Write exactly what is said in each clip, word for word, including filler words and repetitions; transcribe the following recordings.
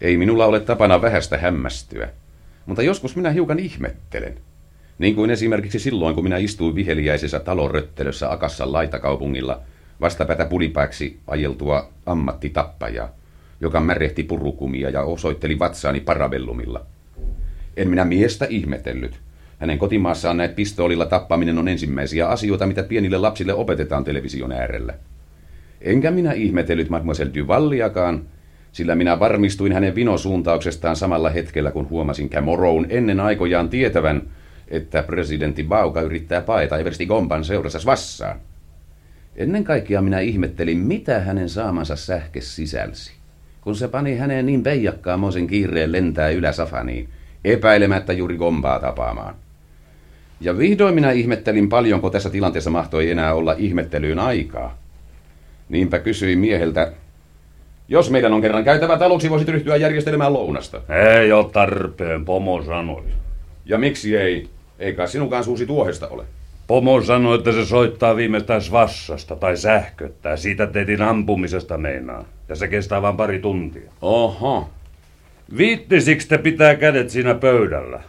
Ei minulla ole tapana vähästä hämmästyä, mutta joskus minä hiukan ihmettelen. Niin kuin esimerkiksi silloin, kun minä istuin viheliäisessä talonröttelössä Akassan laitakaupungilla vastapäätä pudipääksi ajeltua ammattitappajaa, joka märehti purukumia ja osoitteli vatsaani parabellumilla. En minä miestä ihmetellyt. Hänen kotimaassaan näet pistoolilla tappaminen on ensimmäisiä asioita, mitä pienille lapsille opetetaan television äärellä. Enkä minä ihmetellyt mademoiselle Duvalliakaan, sillä minä varmistuin hänen vinosuuntauksestaan samalla hetkellä, kun huomasin Camoroun ennen aikojaan tietävän, että presidentti Bauk yrittää paeta eversti Gomban seurassa Svassaan. Ennen kaikkea minä ihmettelin, mitä hänen saamansa sähke sisälsi, kun se pani häneen niin peijakkaamoisen kiireen lentää Ylä-Safaniin, epäilemättä juuri Gombaa tapaamaan. Ja vihdoin minä ihmettelin, paljonko tässä tilanteessa mahtoi enää olla ihmettelyyn aikaa. Niinpä kysyin mieheltä, jos meidän on kerran käytävä taluksi, voisit ryhtyä järjestelemään lounasta. Ei ole tarpeen, Pomo sanoi. Ja miksi ei? Eikä sinunkaan suusi tuohesta ole. Pomo sanoi, että se soittaa viimeistään Svassasta tai sähköttää. Siitä teetin ampumisesta meinaa. Ja se kestää vain pari tuntia. Oho. Viittisiksi te pitää kädet siinä pöydällä.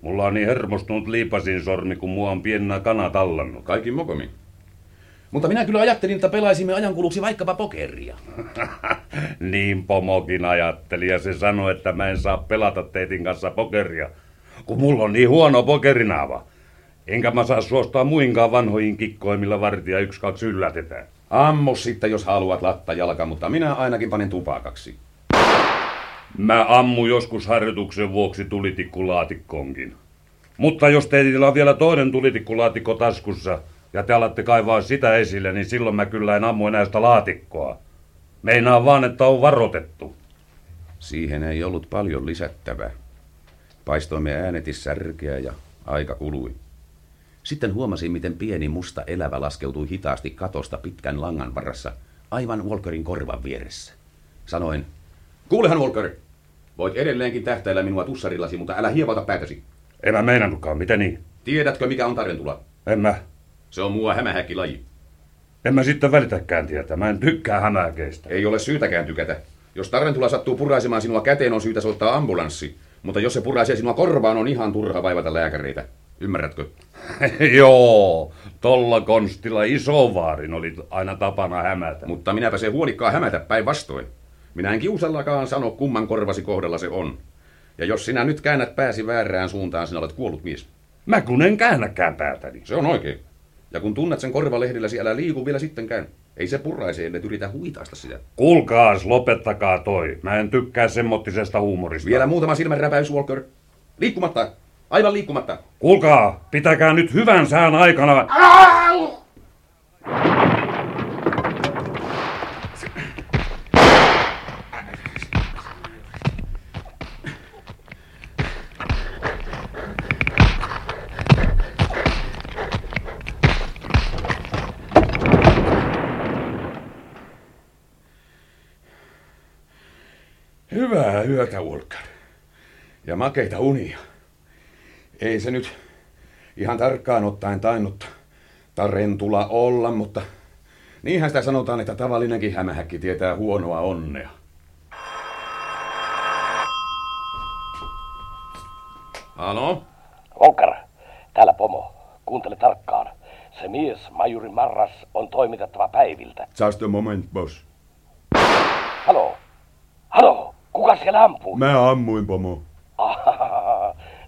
Mulla on niin hermostunut liipasin sormi, kun mua on pienenä kana tallannut. Kaikki mokomin. Mutta minä kyllä ajattelin, että pelaisimme ajankuluksi vaikkapa pokeria. Niin Pomokin ajatteli ja se sanoi, että mä en saa pelata teitin kanssa pokeria, kun mulla on niin huono pokerinaava. Enkä mä saa suostaa muinkaan vanhoihin kikkoihin, millä vartija yksi kaksi yllätetään. Ammu sitten, jos haluat latta jalka, mutta minä ainakin panen tupakaksi. Mä ammu joskus harjoituksen vuoksi tulitikkulaatikkoonkin. Mutta jos teillä on vielä toinen tulitikkulaatikko taskussa ja te alatte kaivaa sitä esille, niin silloin mä kyllä en ammu enää sitä laatikkoa. Meinaa vaan, että on varoitettu. Siihen ei ollut paljon lisättävää. Paistoimme ääneti särkeä ja aika kului. Sitten huomasin, miten pieni musta elävä laskeutui hitaasti katosta pitkän langan varrassa, aivan Walkerin korvan vieressä. Sanoin, kuulehan Walker, voit edelleenkin tähtäillä minua tussarillasi, mutta älä hiepauta päätäsi. En mä meinannutkaan, mitä niin? Tiedätkö, mikä on tarventula? En mä. Se on mua hämähäkkilaji. En mä sitten välitäkään tietä, mä en tykkää hämähäkeistä. Ei ole syytäkään tykätä. Jos tarventula sattuu puraisemaan sinua käteen, on syytä soittaa ambulanssi. Mutta jos se puraisee sinua korvaan, on ihan turha vaivata lääkäreitä. Ymmärrätkö? Joo, tolla konstilla isovaarin oli aina tapana hämätä. Mutta minäpä se huolikkaa hämätä päinvastoin. Minä en kiusallakaan sano, kumman korvasi kohdalla se on. Ja jos sinä nyt käännät pääsi väärään suuntaan, sinä olet kuollut mies. Mä kun en käännäkään päätäni. Se on oikein. Ja kun tunnet sen korvalehdilläsi, älä liiku vielä sittenkään. Ei se purraise, ellei yritä huitaista sitä. Kuulkaas, lopettakaa toi. Mä en tykkää semmoittisesta huumorista. Vielä muutama silmänräpäys, Volker. Liikkumatta. Aivan liikkumatta. Kuulkaa, pitäkää nyt hyvän sään aikana. Au! Hyvää yötä, Volker. Ja makeita unia. Ei se nyt ihan tarkkaan ottaen tainnut tarventula olla, mutta niinhän sitä sanotaan, että tavallinenkin hämähäkki tietää huonoa onnea. Halo? Volker, täällä Pomo. Kuuntele tarkkaan. Se mies, Majuri Marras, on toimitettava päiviltä. Just a moment, boss. Halo? Halo? Kuka siellä ampuu? Mä ammuin, Pomo.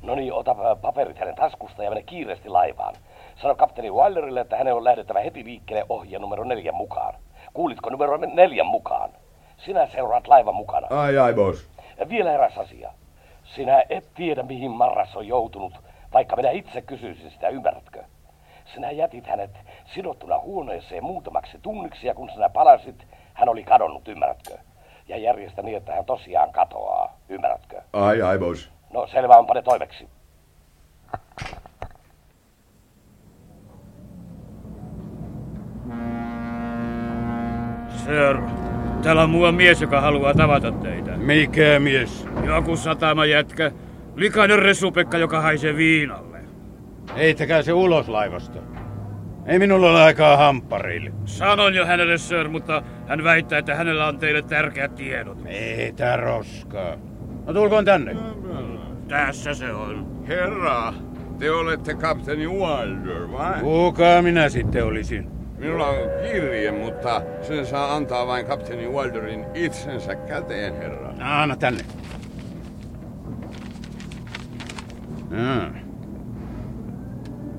No niin, ota paperit hänen taskusta ja mene kiireesti laivaan. Sano kapteeni Wallerille, että hänen on lähdettävä heti liikkeelle ohjeen numero neljän mukaan. Kuulitko numero neljän mukaan? Sinä seuraat laivan mukana. Ai ai, boss. Ja vielä eräs asia. Sinä et tiedä, mihin Marras on joutunut, vaikka minä itse kysyisin sitä, ymmärrätkö? Sinä jätit hänet sidottuna huoneeseen muutamaksi tunniksi ja kun sinä palasit, hän oli kadonnut, ymmärrätkö? Ja järjestä niin, että hän tosiaan katoaa, ymmärrätkö? Ai ai, boss. No selvä, on paljon toimeksi. Sir, täällä on muu mies, joka haluaa tavata teitä. Mikä mies? Joku satama jätkä. Likainen resupekka, joka haisee viinalle. Heittäkää se ulos laivasta. Ei minulla ole aikaa hampparille. Sanon jo hänelle, sir, mutta hän väittää, että hänellä on teille tärkeät tiedot. Mitä roskaa? No tulkoon tänne. Tässä se on. Herra, te olette kapteeni Waller, vai? Kuka minä sitten olisin? Minulla on kirje, mutta sen saa antaa vain kapteeni Wallerin itsensä käteen, herra. Anna tänne. Jaa.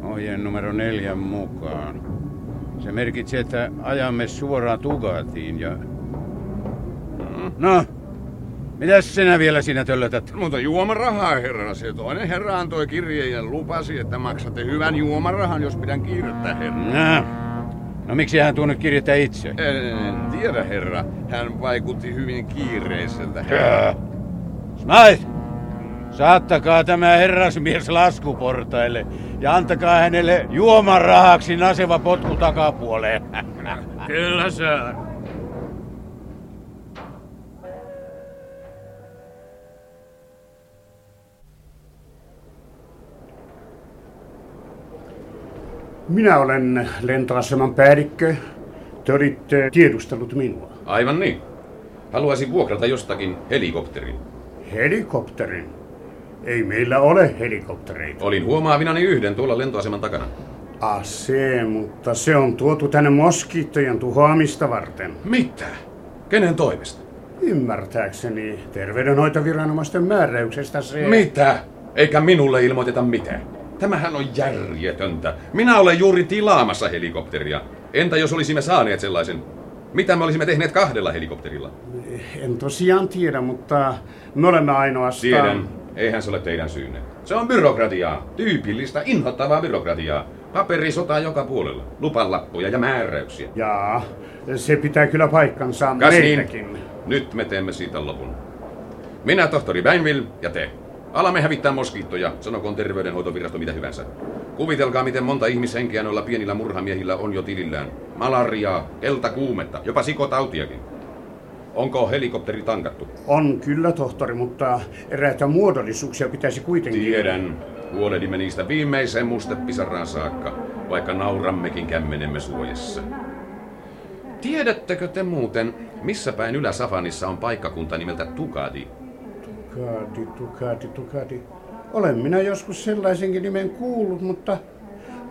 Ohjeen numero neljän mukaan. Se merkitsee, että ajamme suoraan Tukadiin ja... No, mitäs sinä vielä sinä töllötät? Mutta juomarahaa, herra. Se toinen herra antoi kirjeen ja lupasi, että maksatte hyvän juomarahan, jos pidän kiirettä, herra. No, no miksi hän tuo nyt kirjettä itse? En, en tiedä, herra. Hän vaikutti hyvin kiireiseltä, herra. Smythe! Saattakaa tämä herrasmies laskuportaille ja antakaa hänelle juoman rahaksi naseva potku takapuoleen. Kyllä, sir. Minä olen lentoaseman päällikkö. Te olitte tiedustellut minua. Aivan niin. Haluaisin vuokrata jostakin helikopterin. Helikopterin? Ei meillä ole helikoptereita. Olin huomaavinani yhden tuolla lentoaseman takana. Ah se, mutta se on tuotu tänne moskiittojen tuhoamista varten. Mitä? Kenen toimesta? Ymmärtääkseni terveydenhoitoviranomaisten määräyksestä se... Mitä? Eikä minulle ilmoiteta mitään. Tämähän on järjetöntä. Minä olen juuri tilaamassa helikopteria. Entä jos olisimme saaneet sellaisen? Mitä me olisimme tehneet kahdella helikopterilla? En tosiaan tiedä, mutta me olemme ainoastaan... Tiedän. Eihän se ole teidän syynne. Se on byrokratiaa. Tyypillistä, inhottavaa byrokratiaa. Paperisotaa joka puolella. Lupalappuja ja määräyksiä. Jaa, se pitää kyllä paikkansa meitäkin. Nyt me teemme siitä lopun. Minä, tohtori Bainville ja te. Alamme hävittää moskiittoja, sanokoon terveydenhoitovirasto mitä hyvänsä. Kuvitelkaa, miten monta ihmishenkeä noilla pienillä murhamiehillä on jo tilillään. Malariaa, keltakuumetta, jopa sikotautiakin. Onko helikopteri tankattu? On kyllä, tohtori, mutta eräitä muodollisuuksia pitäisi kuitenkin... Tiedän. Huolehdimme niistä viimeiseen mustepisaraan saakka, vaikka naurammekin kämmenemme suojassa. Tiedättekö te muuten, missä päin Ylä-Safanissa on paikkakunta nimeltä Tukadi? Tukadi, Tukadi, Tukadi. Olen minä joskus sellaisenkin nimen kuullut, mutta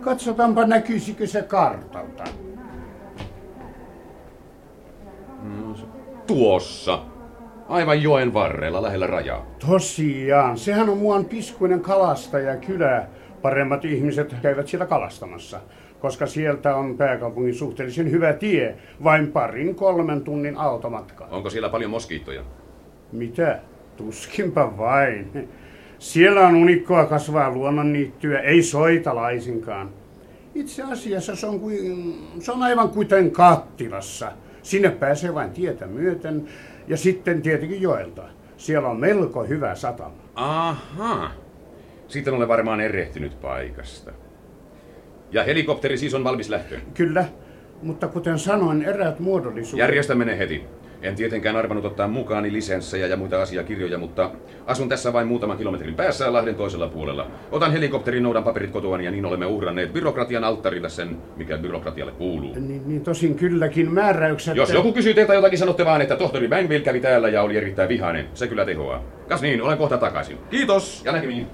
katsotaanpa näkyisikö se kartalta. No se... Tuossa. Aivan joen varrella, lähellä rajaa. Tosiaan. Sehän on muuan piskuinen kalastajakylä. Paremmat ihmiset käyvät siellä kalastamassa, koska sieltä on pääkaupungin suhteellisen hyvä tie. Vain parin kolmen tunnin automatkaa. Onko siellä paljon moskiittoja? Mitä? Tuskinpa vain. Siellä on unikkoa kasvaa luonnonniittyä, ei soita laisinkaan. Itse asiassa se on, kuin, se on aivan kuten kattilassa. Sinne pääsee vain tietä myöten ja sitten tietenkin joelta. Siellä on melko hyvä satama. Aha. Sitten olen varmaan erehtynyt paikasta. Ja helikopteri siis on valmis lähtöön? Kyllä, mutta kuten sanoin, eräät muodollisuudet... Järjestämme ne heti. En tietenkään arvannut ottaa mukaani lisenssejä ja muita asiakirjoja, mutta asun tässä vain muutaman kilometrin päässä Lahden toisella puolella. Otan helikopterin, noudan paperit kotoani ja niin olemme uhranneet byrokratian alttarille sen, mikä byrokratialle kuuluu. Niin, niin tosin kylläkin määräykset... Jos joku kysyy teiltä jotakin, sanotte vaan, että tohtori Bainville kävi täällä ja oli erittäin vihainen. Se kyllä tehoaa. Kas niin, olen kohta takaisin. Kiitos ja näkemiin.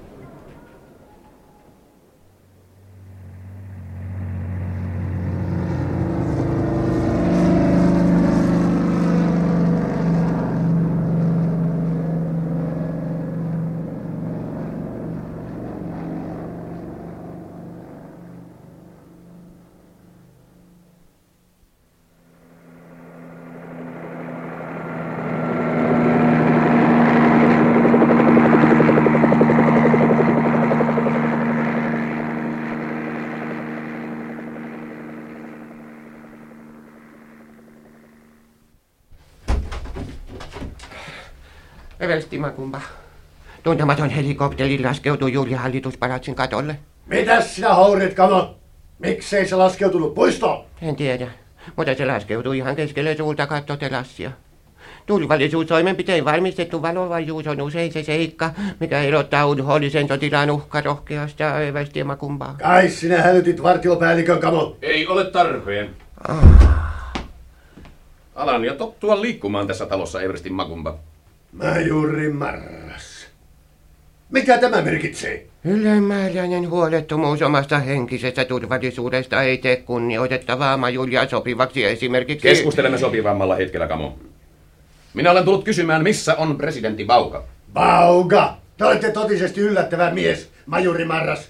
Eversti Magumba. Tuntematon helikopteri laskeutui juuri hallituspalatsin katolle. Mitäs sinä hourit, Kamo? Miksei se laskeutunut puistoon? En tiedä, mutta se laskeutui ihan keskelle suurta kattoterassia. Turvallisuustoimenpiteen varmistettu valovaisuus on usein se seikka, mikä erottaa unhollisen sotilaan uhkarohkeasta Eversti Magumbaa. Kai sinä hälytit vartiopäällikön, Kamo. Ei ole tarpeen. Ah. Alan ja tottua liikkumaan tässä talossa, Eversti Magumba. Majuri Marras. Mikä tämä merkitsee? Ylenmääräinen huolettomuus omasta henkisestä turvallisuudesta ei tee kunnioitettavaa majulia sopivaksi esimerkiksi... Keskustelemme sopivammalla hetkellä, Kamo. Minä olen tullut kysymään, missä on presidentti Bauka. Bauka? Te olette totisesti yllättävä mies, Majuri Marras.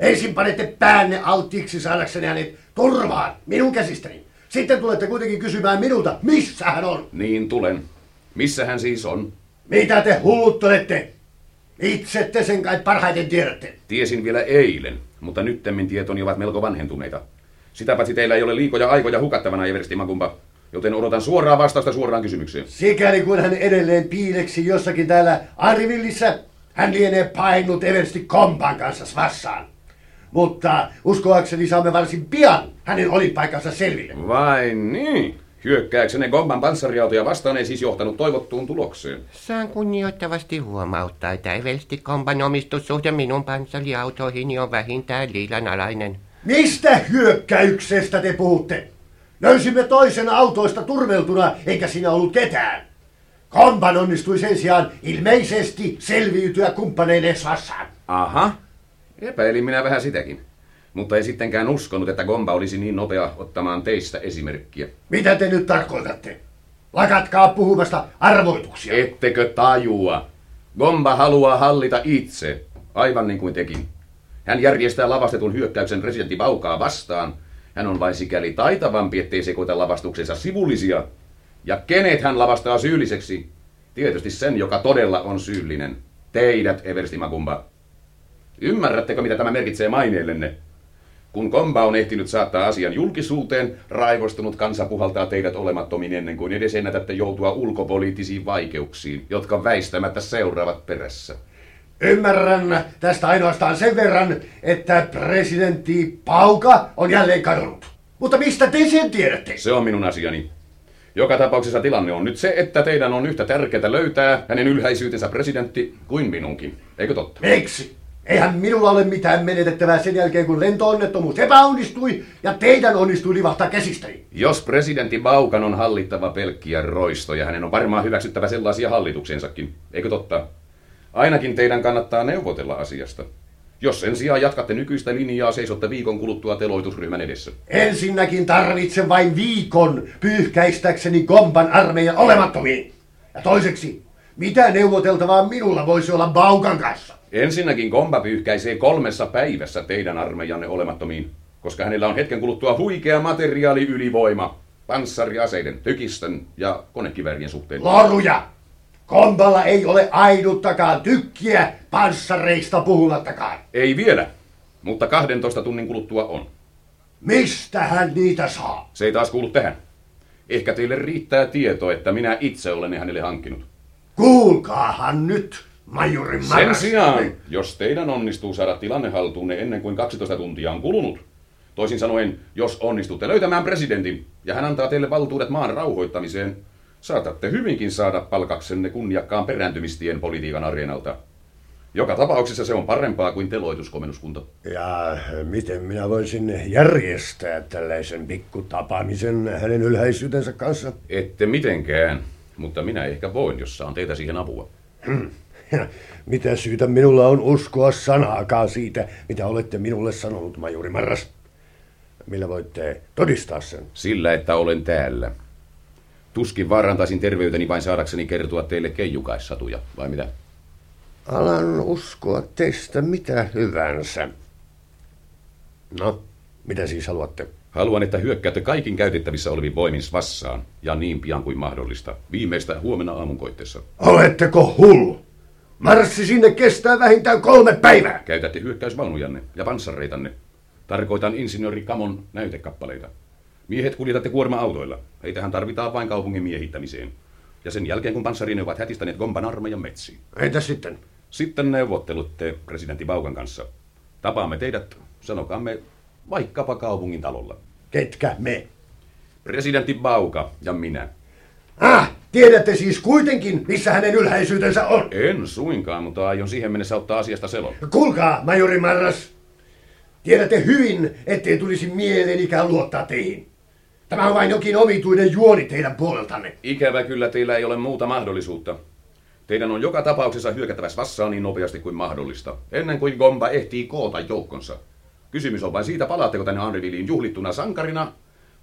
Ensin panette päänne alttiiksi saadakseni hänet turvaan minun käsistäni. Sitten tulette kuitenkin kysymään minulta, missä hän on. Niin tulen. Missä hän siis on? Mitä te hullut olette? Itse te sen kai parhaiten tiedätte. Tiesin vielä eilen, mutta nyttemmin tietoni ovat melko vanhentuneita. Sitä paitsi teillä ei ole liikoja aikoja hukattavana, Eversti Magumba, joten odotan suoraa vastausta suoraan kysymykseen. Sikäli kun hän edelleen piileksi jossakin täällä Arvillissä, hän lienee painut Eversti Gomban kanssa Svassaan. Mutta uskoakseni saamme varsin pian hänen olinpaikkansa selville. Vai niin? Hyökkääksenne Gomban panssariautoja vastaan ei siis johtanut toivottuun tulokseen. Saan kunnioittavasti huomauttaa, että Eversti Gomban omistussuhde minun panssariautoihini on vähintään liilanalainen. Mistä hyökkäyksestä te puhutte? Löysimme toisen autoista turveltuna, eikä siinä ollut ketään. Gomban onnistui sen sijaan ilmeisesti selviytyä kumppaneiden Svassaan. Aha, epäilin minä vähän sitäkin. Mutta ei sittenkään uskonut, että Gomba olisi niin nopea ottamaan teistä esimerkkiä. Mitä te nyt tarkoitatte? Lakatkaa puhumasta arvoituksia. Ettekö tajua? Gomba haluaa hallita itse, aivan niin kuin tekin. Hän järjestää lavastetun hyökkäyksen presidentti Baukaa vastaan. Hän on vain sikäli taitavampi, ettei sekoita lavastuksensa sivullisia. Ja kenet hän lavastaa syylliseksi? Tietysti sen, joka todella on syyllinen. Teidät, Eversti Magumba. Ymmärrättekö, mitä tämä merkitsee maineellenne? Kun Gomba on ehtinyt saattaa asian julkisuuteen, raivostunut kansa puhaltaa teidät olemattomiin ennen kuin edes ennätätte joutua ulkopoliittisiin vaikeuksiin, jotka väistämättä seuraavat perässä. Ymmärrän tästä ainoastaan sen verran, että presidentti Pauka on jälleen kadonnut. Mutta mistä te sen tiedätte? Se on minun asiani. Joka tapauksessa tilanne on nyt se, että teidän on yhtä tärkeää löytää hänen ylhäisyytensä presidentti kuin minunkin. Eikö totta? Miksi? Eihän minulla ole mitään menetettävää sen jälkeen, kun lentoonnettomuus epäonnistui ja teidän onnistui livahtaa käsistäni. Jos presidentti Baukan on hallittava pelkkiä roistoja, hänen on varmaan hyväksyttävä sellaisia hallituksensakin. Eikö totta? Ainakin teidän kannattaa neuvotella asiasta. Jos sen sijaan jatkatte nykyistä linjaa, seisotte viikon kuluttua teloitusryhmän edessä. Ensinnäkin tarvitsen vain viikon pyyhkäistäkseni Gomban armeijan olemattomiin. Ja toiseksi, mitä neuvoteltavaa minulla voisi olla Baukan kanssa? Ensinnäkin Gomba pyyhkäisee kolmessa päivässä teidän armeijanne olemattomiin, koska hänellä on hetken kuluttua huikea materiaaliylivoima panssariaseiden, tykistön ja konekiväärien suhteen. Loruja! Gomballa ei ole ainuttakaan tykkiä panssareista puhumattakaan. Ei vielä, mutta kahdentoista tunnin kuluttua on. Mistä hän niitä saa? Se ei taas kuulu tähän. Ehkä teille riittää tieto, että minä itse olen ne hänelle hankkinut. Kuulkaahan nyt! Majuri Marras. Sen sijaan, jos teidän onnistuu saada tilanne haltuunne ennen kuin kaksitoista tuntia on kulunut, toisin sanoen, jos onnistutte löytämään presidentin ja hän antaa teille valtuudet maan rauhoittamiseen, saatatte hyvinkin saada palkaksenne kunniakkaan perääntymistien politiikan areenalta. Joka tapauksessa se on parempaa kuin teloituskomennuskunta. Ja miten minä voisin järjestää tällaisen pikkutapaamisen hänen ylhäisyytensä kanssa? Ette mitenkään, mutta minä ehkä voin, jos saan teitä siihen apua. Hmm. Mitä syytä minulla on uskoa sanaakaan siitä, mitä olette minulle sanonut, Majuri Marras? Millä voitte todistaa sen? Sillä, että olen täällä. Tuskin vaarantaisin terveyteni vain saadakseni kertoa teille keijukaissatuja, vai mitä? Alan uskoa teistä mitä hyvänsä. No, mitä siis haluatte? Haluan, että hyökkäätte kaikin käytettävissä olevin voimin Svassaan, ja niin pian kuin mahdollista, viimeistä huomenna aamunkoitteessa. Oletteko hullu? Marssi sinne kestää vähintään kolme päivää. Käytätte hyökkäysvaunujanne ja panssareitanne. Tarkoitan insinööri Kamon näytekappaleita. Miehet kuljetatte kuorma-autoilla. Heitähän tarvitaan vain kaupungin miehittämiseen. Ja sen jälkeen, kun panssariin ovat hätistäneet Gomban armeijan metsiin. Entäs sitten? Sitten neuvottelutte presidentti Baukan kanssa. Tapaamme teidät, sanokaamme, vaikkapa kaupungin talolla. Ketkä me? Presidentti Bauka ja minä. Ah! Tiedätte siis kuitenkin, missä hänen ylhäisyytensä on. En suinkaan, mutta aion siihen mennessä ottaa asiasta selon. Kuulkaa, majuri Marras. Tiedätte hyvin, ettei tulisi mieleenikään luottaa teihin. Tämä on vain jokin omituinen juoni teidän puoleltanne. Ikävä kyllä teillä ei ole muuta mahdollisuutta. Teidän on joka tapauksessa hyökättävä Svassaan niin nopeasti kuin mahdollista, ennen kuin Gomba ehtii koota joukkonsa. Kysymys on vain siitä, palaatteko tänne Andrivilliin juhlittuna sankarina,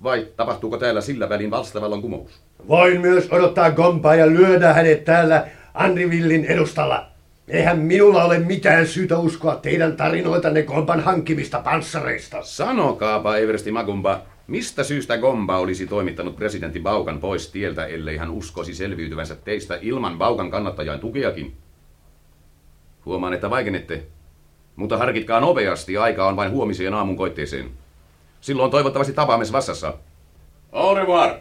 vai tapahtuuko täällä sillä välin valstavallan kumous? Voin myös odottaa Gombaa ja lyödä hänet täällä Andrivillin edustalla. Eihän minulla ole mitään syytä uskoa teidän tarinoitanne Gomban hankkimista panssareista. Sanokaapa, eversti Magumba, mistä syystä Gomba olisi toimittanut presidentti Baukan pois tieltä, ellei hän uskoisi selviytyvänsä teistä ilman Baukan kannattajain tukiakin? Huomaan, että vaikenette, mutta harkitkaa nopeasti, aika on vain huomiseen aamun koitteeseen. Silloin toivottavasti tapaamme Svassassa. Au revoir!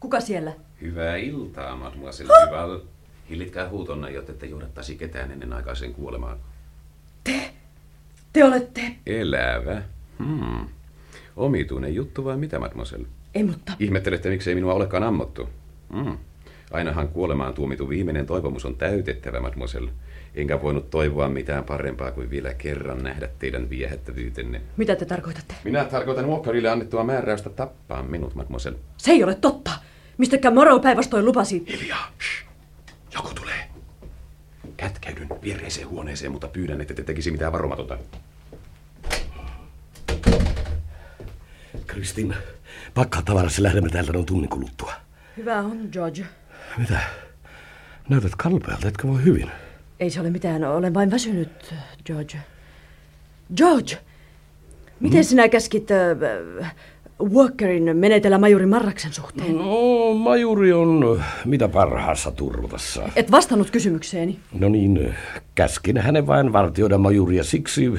Kuka siellä? Hyvää iltaa, mademoiselle Duval. Hillitkää huutonne, jotta ette johdattaisi ketään ennen aikaisen kuolemaan. Te? Te olette? Elävä. Hmm. Omituinen juttu vai mitä, mademoiselle? Ei, mutta... Ihmettelette, miksei minua olekaan ammottu. Hmm. Ainahan kuolemaan tuomitu viimeinen toivomus on täytettävä, mademoiselle. Enkä voinut toivoa mitään parempaa kuin vielä kerran nähdä teidän viehättävyytenne. Mitä te tarkoitatte? Minä tarkoitan Walkerille annettua määräystä tappaa minut, mademoiselle. Se ei ole totta! mister Cameron päinvastoin lupasi... Hiljaa! Shh. Joku tulee. Kätkeydyn viereiseen huoneeseen, mutta pyydän, että te tekisi mitään varomatonta. Kristina, pakkaa tavarassa, lähdemme täältä noin tunnin kuluttua. Hyvä on, George. Mitä? Näytät kalpealta, etkö voi hyvin? Ei se ole mitään, olen vain väsynyt, George. George! Miten hmm? sinä käskit... Äh, Walkerin menetellä majuri Marraksen suhteen? No, majuri on mitä parhaassa turvassa. Et vastannut kysymykseeni. No niin, käskin hänen vain vartioida majuria siksi,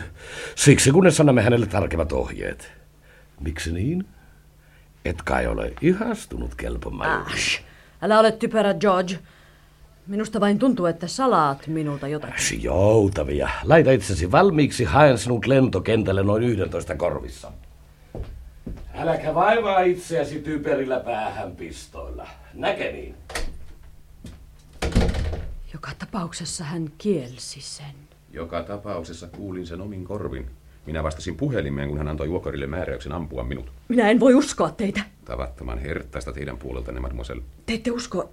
siksi kunnes annamme hänelle tarkemmat ohjeet. Miksi niin? Et kai ole ihastunut kelpo majuri. Ah, älä ole typerä, George. Minusta vain tuntuu, että salaat minulta jotakin. Joutavia. Laita itsesi valmiiksi, haen sinut lentokentälle noin yhdentoista korvissa. Äläkä vaivaa itseäsi typerillä päähänpistoilla. Näkemiin. Joka tapauksessa hän kielsi sen. Joka tapauksessa kuulin sen omin korvin. Minä vastasin puhelimeen, kun hän antoi Walkerille määräyksen ampua minut. Minä en voi uskoa teitä. Tavattoman herttaista teidän puoleltanne, mademoiselle. Te ette usko.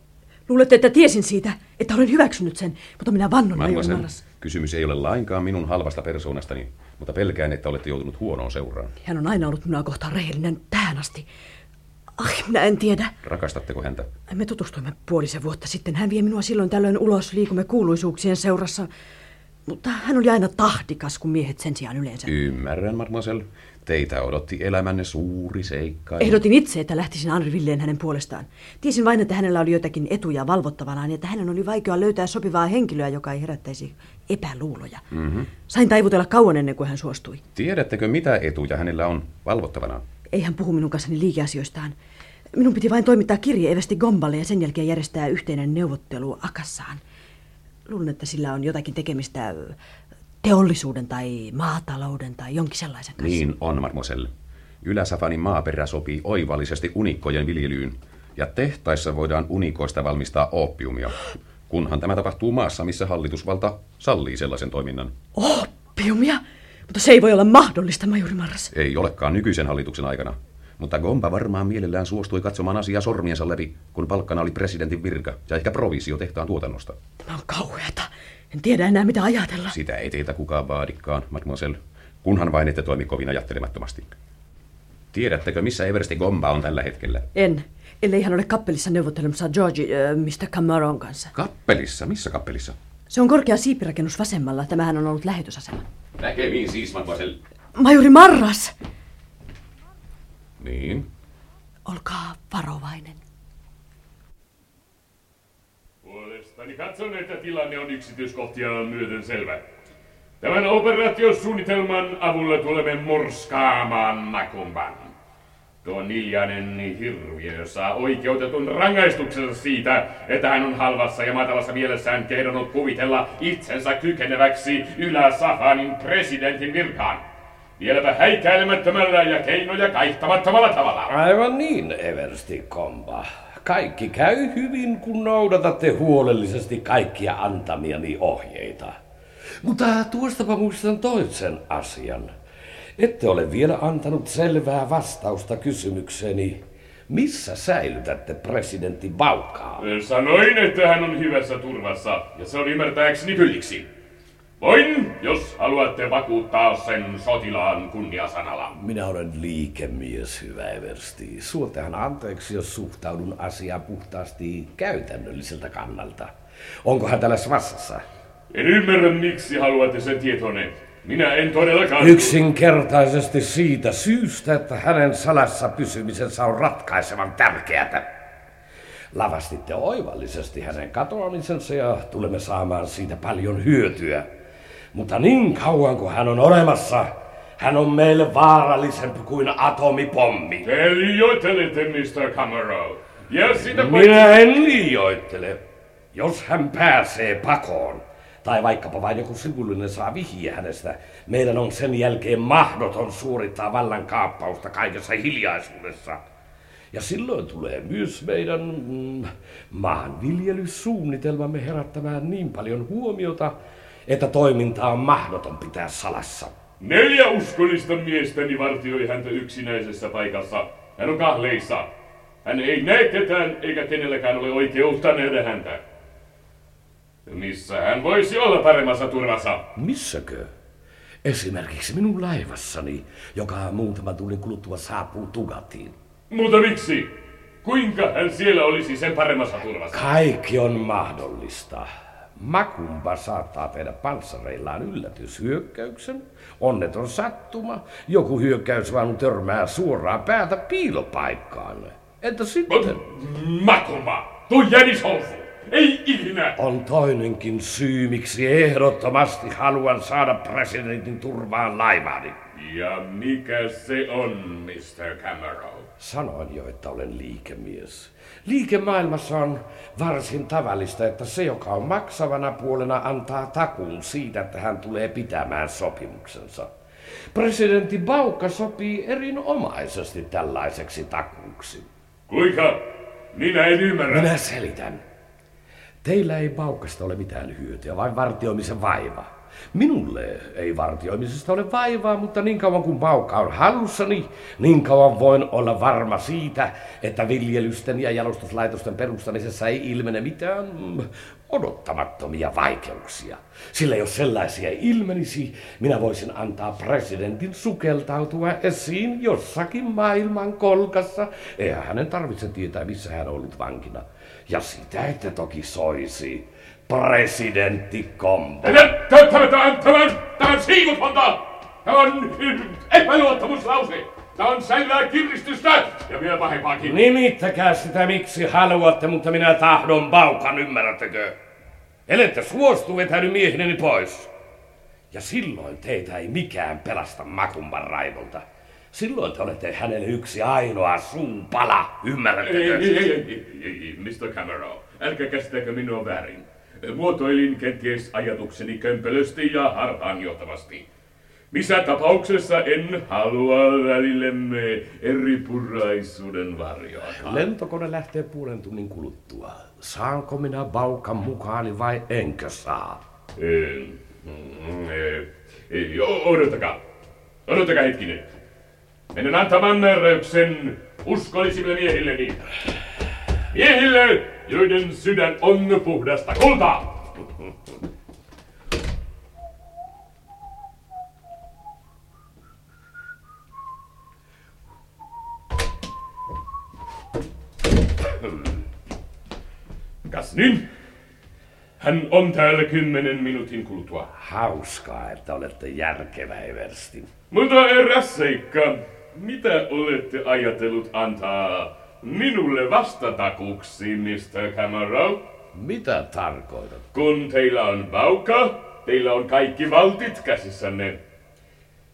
Luulette, että tiesin siitä, että olen hyväksynyt sen, mutta minä vannon majuri Marras. Kysymys ei ole lainkaan minun halvasta persoonastani, mutta pelkään, että olette joutunut huonoon seuraan. Hän on aina ollut minua kohtaan rehellinen tähän asti. Ai, minä en tiedä. Rakastatteko häntä? Me tutustuimme puolisen vuotta sitten. Hän vie minua silloin tällöin ulos, liikumme kuuluisuuksien seurassa. Mutta hän oli aina tahdikas, kun miehet sen sijaan yleensä. Ymmärrän, mademoiselle. Teitä odotti elämänne suuri seikka. Ehdotin itse, että lähtisin Andrivilleen hänen puolestaan. Tiesin vain, että hänellä oli jotakin etuja valvottavanaan, ja että hänen oli vaikea löytää sopivaa henkilöä, joka ei herättäisi epäluuloja. Mm-hmm. Sain taivutella kauan ennen kuin hän suostui. Tiedättekö, mitä etuja hänellä on valvottavanaan? Ei hän puhu minun kanssani liikeasioistaan. Minun piti vain toimittaa kirje eversti Gomballe ja sen jälkeen järjestää yhteinen neuvottelu Akassaan. Luulen, että sillä on jotakin tekemistä teollisuuden tai maatalouden tai jonkin sellaisen kanssa. Niin on, mademoiselle. Ylä-Safanin maaperä sopii oivallisesti unikkojen viljelyyn, ja tehtaissa voidaan unikoista valmistaa oppiumia, kunhan tämä tapahtuu maassa, missä hallitusvalta sallii sellaisen toiminnan. Oppiumia? Mutta se ei voi olla mahdollista, majuri Marras. Ei olekaan nykyisen hallituksen aikana, mutta Gomba varmaan mielellään suostui katsomaan asiaa sormiensa läpi, kun palkkana oli presidentin virka ja ehkä provisio tehtaan tuotannosta. Tämä on kauheata. En tiedä enää, mitä ajatella. Sitä ei teitä kukaan vaadikaan, mademoiselle, kunhan vain ette toimi kovin ajattelemattomasti. Tiedättekö, missä eversti Gomba on tällä hetkellä? En, ellei hän ole kappelissa neuvottelemassa Georgi, äh, mister Cameron kanssa. Kappelissa? Missä kappelissa? Se on korkea siipirakennus vasemmalla. Tämähän on ollut lähetysasema. Näkemiin siis, mademoiselle. Majuri Marras! Niin? Olkaa varovainen. Puolestani katson, että tilanne on yksityiskohtiaan myöten selvä. Tämän operaatiosuunnitelman avulla tulemme murskaamaan Magumban. Tuo niljainen hirviö saa oikeutetun rangaistuksensa siitä, että hän on halvassa ja matalassa mielessään kehdannut kuvitella itsensä kykeneväksi Ylä-Safanin presidentin virkaan. Vieläpä häikäilemättömällä ja keinoja kaihtamattomalla tavalla. Aivan niin, Eversti Gomba. Kaikki käy hyvin, kun noudatatte huolellisesti kaikkia antamiani ohjeita. Mutta tuostapa muistan toisen asian. Ette ole vielä antanut selvää vastausta kysymykseeni, missä säilytätte presidentti Baukaa? Sanoin, että hän on hyvässä turvassa, ja se on ymmärtääkseni kylliksi. Voin, jos haluatte vakuuttaa sen sotilaan kunniasanalla. Minä olen liikemies, hyvä Eversti. Suotehan anteeksi, jos suhtaudun asiaan puhtaasti käytännölliseltä kannalta. Onkohan täällä Svassassa? En ymmärrä, miksi haluatte sen tietone. Minä en todellakaan... Yksinkertaisesti siitä syystä, että hänen salassa pysymisensä on ratkaisevan tärkeätä. Lavastitte oivallisesti hänen katoamisensa ja tulemme saamaan siitä paljon hyötyä. Mutta niin kauan kuin hän on olemassa, hän on meille vaarallisempi kuin atomipommi. Te liioittelette, mister Cameron. Ja sitä... Minä en liioittele, jos hän pääsee pakoon. Tai vaikkapa vain joku sivullinen saa vihje hänestä. Meidän on sen jälkeen mahdoton suorittaa vallankaappausta kaikessa hiljaisuudessa. Ja silloin tulee myös meidän mm, maanviljelyssuunnitelmamme herättämään niin paljon huomiota, että toimintaa on mahdoton pitää salassa. Neljä uskollista miestäni vartioi häntä yksinäisessä paikassa. Hän on kahleissa. Hän ei näe ketään eikä kenelläkään ole oikeutta nähdä häntä. Missä hän voisi olla paremmassa turvassa? Missäkö? Esimerkiksi minun laivassani, joka muutama tunnin kuluttua saapuu Tukadiin. Mutta miksi? Kuinka hän siellä olisi sen paremmassa turvassa? Kaikki on mahdollista. Magumba saattaa tehdä panssareillaan yllätyshyökkäyksen. Onneton sattuma. Joku hyökkäys vaan törmää suoraan päätä piilopaikkaan. Entä sitten? Magumba! Tuo jänis housu! Ei ikinä! On toinenkin syy, miksi ehdottomasti haluan saada presidentin turvaan laivaani. Ja mikä se on, mister Cameron? Sanoin jo, että olen liikemies. Liikemaailmassa on varsin tavallista, että se, joka on maksavana puolena, antaa takuun siitä, että hän tulee pitämään sopimuksensa. Presidentti Bauk sopii erinomaisesti tällaiseksi takuuksi. Kuinka? Minä en ymmärrä. Minä selitän. Teillä ei Baukasta ole mitään hyötyä, vain vartioimisen vaiva. Minulle ei vartioimisesta ole vaivaa, mutta niin kauan kuin Bauka on hallussani, niin kauan voin olla varma siitä, että viljelysten ja jalostuslaitosten perustamisessa ei ilmene mitään odottamattomia vaikeuksia. Sillä jos sellaisia ilmenisi, minä voisin antaa presidentin sukeltautua esiin jossakin maailman kolkassa. Eihän hänen tarvitse tietää, missä hän on ollut vankina. Ja sitä ette toki soisi, presidentti Gomba. Tämä on siivutonta! Tämä on epäluottamuslause! Tämä on selvää kiristystä! Ja vielä pahempaakin. Nimittäkää sitä miksi haluatte, mutta minä tahdon Baukan, ymmärrättekö? Elette suostu, vetäydy miehineni pois. Ja silloin teitä ei mikään pelasta Magumban raivolta. Silloin te olette hänelle yksi ainoa suupala, ymmärrättekö? Ei, ei, ei, ei, ei, mister Cameron, älkää käsitäkö minua väärin. Muotoilin kenties ajatukseni kömpelösti ja harhaanjohtavasti. Missä tapauksessa en halua välillemme eripuraisuuden varjoa. Lentokone lähtee puolen tunnin kuluttua. Saanko minä Baukan mukaani vai enkö saa? Ei, ei, ei, odottakaa, odottakaa hetkinen. Menen antamaan määräyksen uskollisille miehilleni. Miehille, joiden sydän on puhdasta kultaa! Kas niin? Hän on täällä kymmenen minuutin kuluttua. Hauskaa, että olette järkevä, Eversti. Mutta eräs seikka. Mitä olette ajatellut antaa minulle vastatakuksi, mister Cameron? Mitä tarkoitat? Kun teillä on Bauka, teillä on kaikki valtit käsissänne.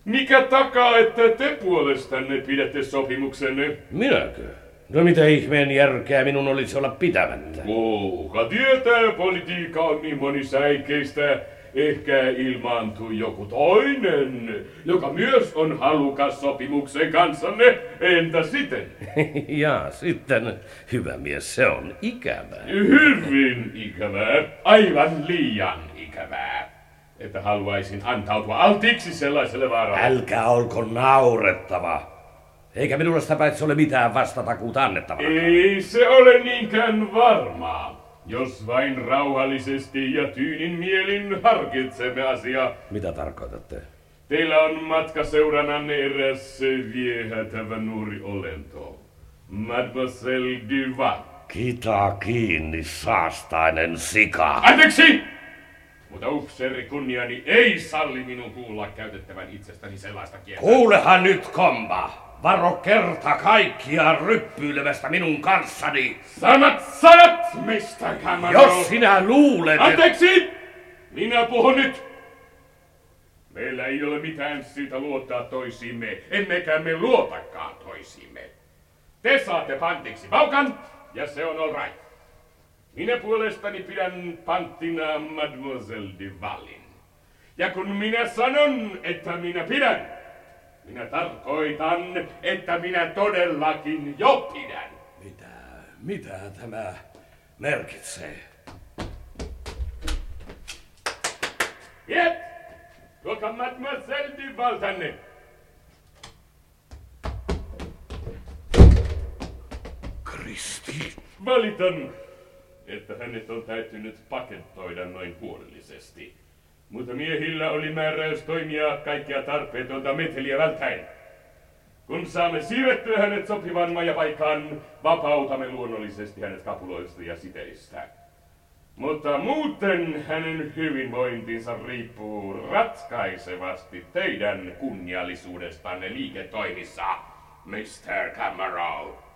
Mikä takaa, että te puolestanne pidätte sopimuksenne? Minäkö? No mitä ihmeen järkeä minun olisi olla pitämättä? Kuka tietää, politiikka on niin monisäikeistä. Ehkä ilmaantuu joku toinen, joka myös on halukas sopimuksen kanssanne. Entä sitten? Jaa, sitten. Hyvä mies, se on ikävää. Hyvin ikävää. Aivan liian ikävää. Että haluaisin antautua altiksi sellaiselle vaaralle. Älkää olko naurettava. Eikä minulla sitä paitsi ole mitään vastatakuuta annettavaa. Ei se ole niinkään varmaa. Jos vain rauhallisesti ja tyynin mielin harkitsemme asiaa. Mitä tarkoitatte? Teillä on matkaseurananne eräs viehätävä nuori olento. Mademoiselle Duval. Kita kiinni, saastainen sika. Anteeksi! Mutta upseeri kunniani ei salli minun kuulla käytettävän itsestäni sellaista kieltä. Kuulehan nyt, Gomba! Varo kerta kaikkiaan ryppyilemästä minun kanssani. Sanat, sanat, mister Cameron. Jos sinä luulet... Anteeksi! Minä puhun nyt. Meillä ei ole mitään syytä luottaa toisiimme, emmekä me luotakaan toisiimme. Te saatte pantiksi Baukan, ja se on all right. Minä puolestani pidän panttina mademoiselle Duvalin. Ja kun minä sanon, että minä pidän... Minä tarkoitan, että minä todellakin jo pidän. Mitä, mitä tämä merkitsee? Jep, tuokaa mademoiselle Duval tänne. Kristi. Valitan, että hänet on täytynyt pakettoida noin huolellisesti. Mutta miehillä oli määräys toimia kaikkia tarpeetonta meteliä välttäen. Kun saamme siirrettyä hänet sopivan majapaikan, vapautamme luonnollisesti hänet kapuloista ja siteistä. Mutta muuten hänen hyvinvointinsa riippuu ratkaisevasti teidän kunniallisuudestanne liiketoimissa, mister Cameron.